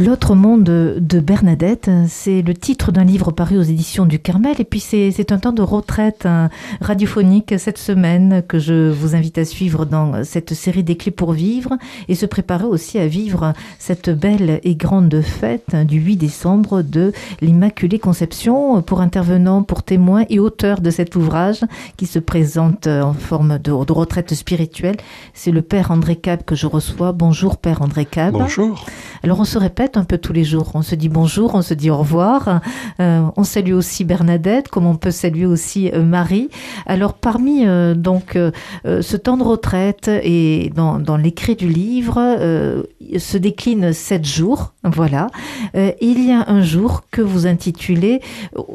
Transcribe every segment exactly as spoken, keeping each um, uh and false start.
L'autre monde de Bernadette, c'est le titre d'un livre paru aux éditions du Carmel. Et puis c'est, c'est un temps de retraite hein, radiophonique cette semaine que je vous invite à suivre dans cette série des clés pour vivre et se préparer aussi à vivre cette belle et grande fête hein, du huit décembre de l'Immaculée Conception. Pour intervenants, pour témoins et auteurs de cet ouvrage qui se présente en forme de, de retraite spirituelle, c'est le Père André Cabes que je reçois. Bonjour Père André Cabes. Bonjour. Alors on se répète un peu tous les jours. On se dit bonjour, on se dit au revoir. Euh, on salue aussi Bernadette, comme on peut saluer aussi euh, Marie. Alors parmi euh, donc euh, ce temps de retraite et dans, dans l'écrit du livre euh, se décline sept jours. Voilà. Euh, il y a un jour que vous intitulez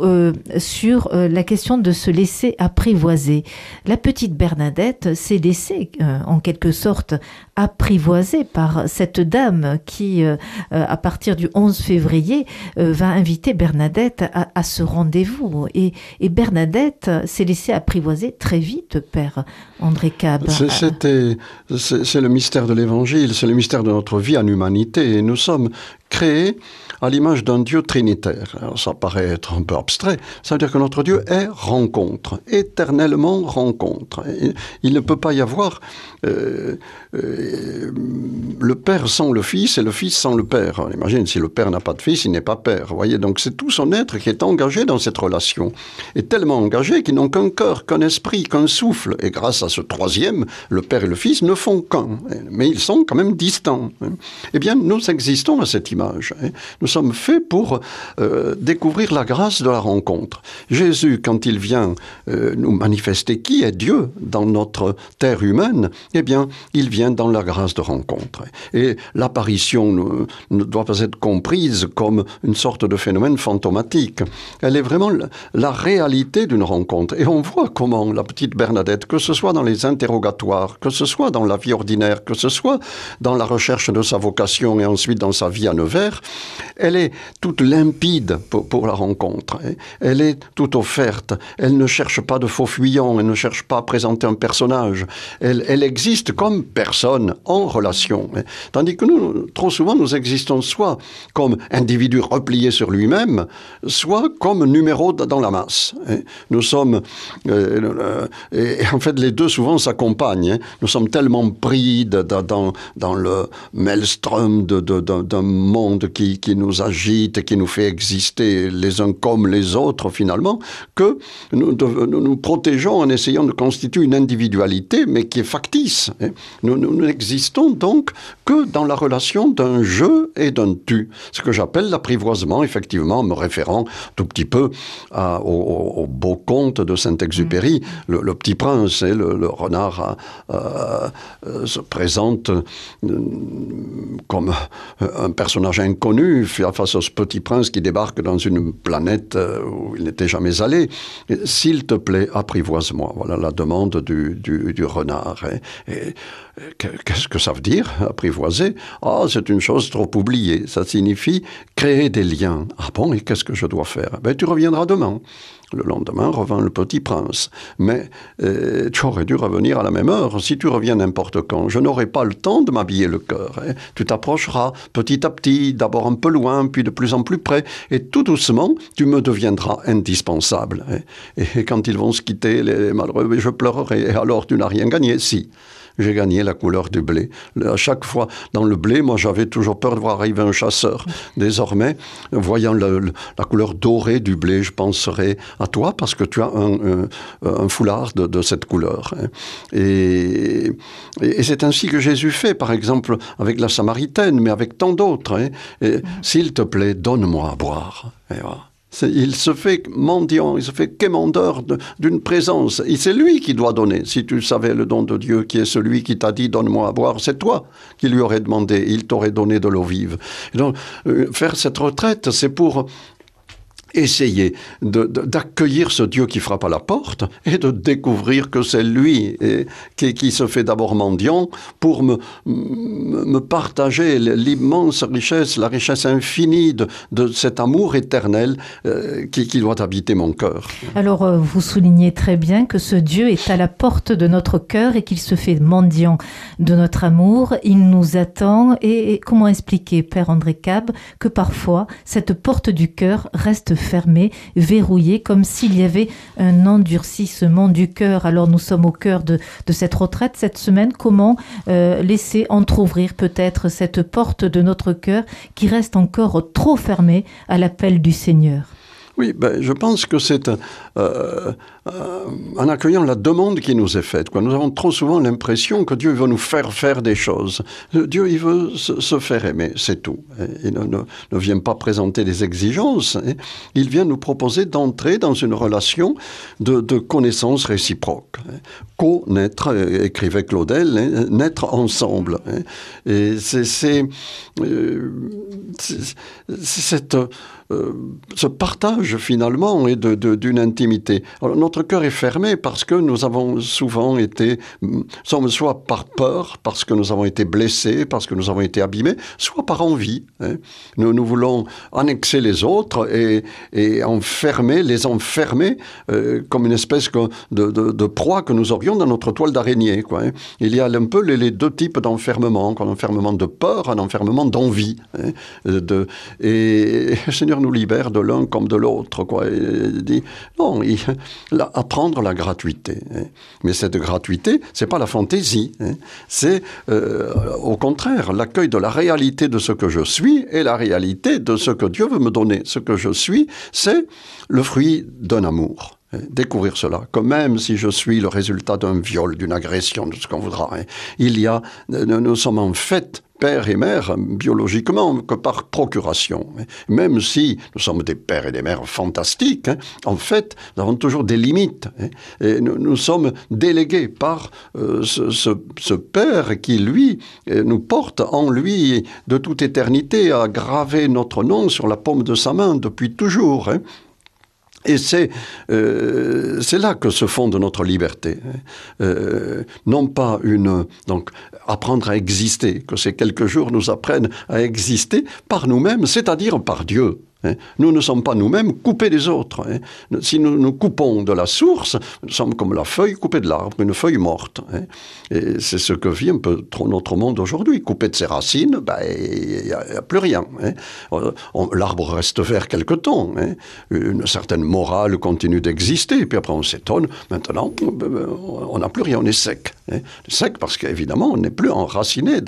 euh, sur euh, la question de se laisser apprivoiser. La petite Bernadette s'est laissée euh, en quelque sorte apprivoisée par cette dame qui euh, à partir du onze février, euh, va inviter Bernadette à, à ce rendez-vous. Et, et Bernadette s'est laissée apprivoiser très vite, Père André Cabes. C'est, c'était, c'est, c'est le mystère de l'Évangile, c'est le mystère de notre vie en humanité. Et nous sommes créés à l'image d'un Dieu trinitaire. Alors, ça paraît être un peu abstrait. Ça veut dire que notre Dieu est rencontre, éternellement rencontre. Il, il ne peut pas y avoir euh, euh, le Père sans le Fils et le Fils sans le Père. On imagine, si le Père n'a pas de Fils, il n'est pas Père. Vous voyez, donc c'est tout son être qui est engagé dans cette relation. Et tellement engagé qu'ils n'ont qu'un cœur, qu'un esprit, qu'un souffle. Et grâce à ce troisième, le Père et le Fils ne font qu'un. Mais ils sont quand même distants. Eh bien, nous existons à cette image. Nous sommes faits pour euh, découvrir la grâce de la rencontre. Jésus, quand il vient euh, nous manifester qui est Dieu dans notre terre humaine, eh bien, il vient dans la grâce de rencontre. Et l'apparition ne, ne doit pas être comprise comme une sorte de phénomène fantomatique. Elle est vraiment la, la réalité d'une rencontre. Et on voit comment la petite Bernadette, que ce soit dans les interrogatoires, que ce soit dans la vie ordinaire, que ce soit dans la recherche de sa vocation et ensuite dans sa vie à Nevers, elle est toute limpide pour, pour la rencontre. Elle est toute offerte. Elle ne cherche pas de faux fuyants. Elle ne cherche pas à présenter un personnage. Elle, elle existe comme personne en relation. Tandis que nous, trop souvent, nous existons soit comme individu replié sur lui-même, soit comme numéro dans la masse. Nous sommes... Euh, et en fait, les deux souvent s'accompagnent. Nous sommes tellement pris de, de, dans, dans le maelstrom d'un monde qui, qui nous agite et qui nous fait exister les uns comme les autres, finalement, que nous de, nous, nous protégeons en essayant de constituer une individualité, mais qui est factice. Nous, nous n'existons donc que dans la relation d'un je et d'un tu. Ce que j'appelle l'apprivoisement, effectivement, en me référant tout petit peu à, au, au beau conte de Saint-Exupéry, mmh. le, le petit prince, et le, le renard à, à, se présente comme un personnage inconnu face à ce petit prince qui débarque dans une planète où il n'était jamais allé. « S'il te plaît, apprivoise-moi ». Voilà la demande du, du, du renard. Et, et, qu'est-ce que ça veut dire, apprivoiser ? Ah, c'est une chose trop oubliée. Ça signifie créer des liens. Ah bon, et qu'est-ce que je dois faire ? Ben, tu reviendras demain. Le lendemain revint le petit prince. Mais euh, tu aurais dû revenir à la même heure. Si tu reviens n'importe quand, je n'aurai pas le temps de m'habiller le cœur. Hein. Tu t'approcheras petit à petit, d'abord un peu loin, puis de plus en plus près. Et tout doucement, tu me deviendras indispensable. Hein. Et, et quand ils vont se quitter, les malheureux, je pleurerai. Et alors, tu n'as rien gagné. Si, j'ai gagné la couleur du blé. À chaque fois, dans le blé, moi, j'avais toujours peur de voir arriver un chasseur. Désormais, voyant le, le, la couleur dorée du blé, je penserai à toi, parce que tu as un, un, un foulard de, de cette couleur. Et, et, et c'est ainsi que Jésus fait, par exemple, avec la Samaritaine, mais avec tant d'autres. Et, et, mmh. S'il te plaît, donne-moi à boire. Et voilà. C'est, il se fait mendiant, il se fait quémandeur de, d'une présence. Et c'est lui qui doit donner. Si tu savais le don de Dieu, qui est celui qui t'a dit « donne-moi à boire », c'est toi qui lui aurais demandé. Il t'aurait donné de l'eau vive. Et donc, euh, faire cette retraite, c'est pour... essayer d'accueillir ce Dieu qui frappe à la porte et de découvrir que c'est lui et, qui, qui se fait d'abord mendiant pour me, me partager l'immense richesse, la richesse infinie de, de cet amour éternel euh, qui, qui doit habiter mon cœur. Alors, euh, vous soulignez très bien que ce Dieu est à la porte de notre cœur et qu'il se fait mendiant de notre amour. Il nous attend. Et, et comment expliquer, Père André Cabes, que parfois cette porte du cœur reste fermé, verrouillé, comme s'il y avait un endurcissement du cœur. Alors nous sommes au cœur de, de cette retraite cette semaine. Comment euh, laisser entrouvrir peut-être cette porte de notre cœur qui reste encore trop fermée à l'appel du Seigneur? Oui, ben, je pense que c'est euh, euh, en accueillant la demande qui nous est faite, quoi. Nous avons trop souvent l'impression que Dieu veut nous faire faire des choses. Dieu, il veut se faire aimer, c'est tout. Il ne, ne, ne vient pas présenter des exigences. Il vient nous proposer d'entrer dans une relation de, de connaissance réciproque. Co-naître, écrivait Claudel, naître ensemble. Et c'est, c'est, c'est, c'est cette... Euh, ce partage finalement et de, de, d'une intimité. Alors, notre cœur est fermé parce que nous avons souvent été, soit par peur, parce que nous avons été blessés, parce que nous avons été abîmés, soit par envie. Hein. Nous, nous voulons annexer les autres et, et enfermer, les enfermer euh, comme une espèce que, de, de, de proie que nous aurions dans notre toile d'araignée, quoi, hein. Il y a un peu les, les deux types d'enfermement, un enfermement de peur, un enfermement d'envie. Hein, de, et le Seigneur nous libère de l'un comme de l'autre, quoi. Il dit, non, il, la, apprendre la gratuité. Hein. Mais cette gratuité, c'est pas la fantaisie. Hein. C'est, euh, au contraire, l'accueil de la réalité de ce que je suis et la réalité de ce que Dieu veut me donner. Ce que je suis, c'est le fruit d'un amour. Découvrir cela, que même si je suis le résultat d'un viol, d'une agression, de ce qu'on voudra, hein, il y a, nous, nous sommes en fait père et mère biologiquement que par procuration. Même si nous sommes des pères et des mères fantastiques, hein, en fait, nous avons toujours des limites. Hein, et nous, nous sommes délégués par euh, ce, ce, ce père qui, lui, nous porte en lui de toute éternité à graver notre nom sur la paume de sa main depuis toujours. Hein. Et c'est, euh, c'est là que se fonde notre liberté. Euh, non pas une... Donc, apprendre à exister, que ces quelques jours nous apprennent à exister par nous-mêmes, c'est-à-dire par Dieu. Nous ne sommes pas nous-mêmes coupés des autres. Si nous nous coupons de la source, nous sommes comme la feuille coupée de l'arbre, une feuille morte. Et c'est ce que vit un peu trop notre monde aujourd'hui. Coupé de ses racines, il ben, n'y a, a plus rien. L'arbre reste vert quelque temps. Une certaine morale continue d'exister. Et puis après, on s'étonne. Maintenant, on n'a plus rien, on est sec. Sec parce qu'évidemment, on n'est plus enraciné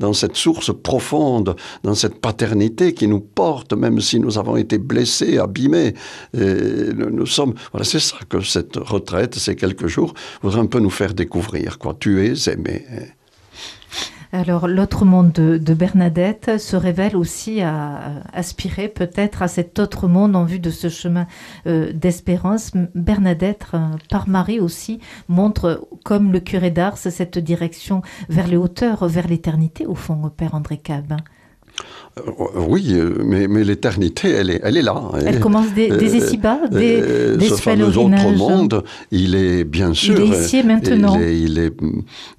dans cette source profonde, dans cette paternité qui nous porte, même si nous avons été blessés, abîmés. Et nous sommes... Voilà, c'est ça que cette retraite, ces quelques jours, voudrait un peu nous faire découvrir, quoi. Tu es aimé. Alors, l'autre monde de, de Bernadette se révèle aussi à, à aspirer peut-être à cet autre monde en vue de ce chemin euh, d'espérance. Bernadette, euh, par Marie aussi, montre, comme le curé d'Ars, cette direction vers les hauteurs, vers l'éternité, au fond, au Père André Cabes. Oui, mais, mais l'éternité, elle est, elle est là. Elle, elle commence des, des ici-bas, des, euh, des ce fameux autre monde, il est bien sûr... Il est ici et maintenant. Il est, il est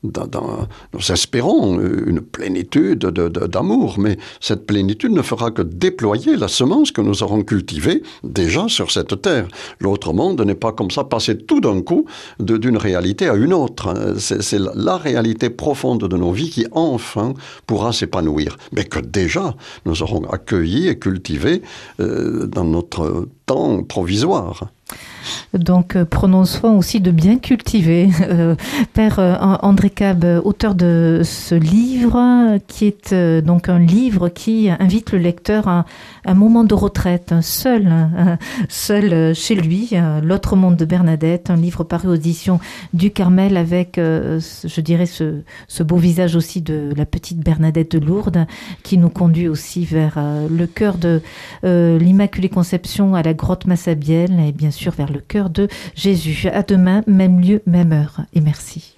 dans, dans, nous espérons une plénitude de, de, d'amour, mais cette plénitude ne fera que déployer la semence que nous aurons cultivée déjà sur cette terre. L'autre monde n'est pas comme ça, passer tout d'un coup de, d'une réalité à une autre. C'est, c'est la, la réalité profonde de nos vies qui enfin pourra s'épanouir. Mais que déjà... nous aurons accueilli et cultivé euh, dans notre temps provisoire. Donc, euh, prenons soin aussi de bien cultiver. Euh, Père euh, André Cabes, auteur de ce livre, qui est euh, donc un livre qui invite le lecteur à, à un moment de retraite, seul, euh, seul chez lui, euh, L'autre monde de Bernadette, un livre paru aux éditions du Carmel avec, euh, je dirais, ce, ce beau visage aussi de la petite Bernadette de Lourdes, qui nous conduit aussi vers euh, le cœur de euh, l'Immaculée Conception à la grotte Massabielle et bien sûr vers le cœur de Jésus. À demain, même lieu, même heure. Et merci.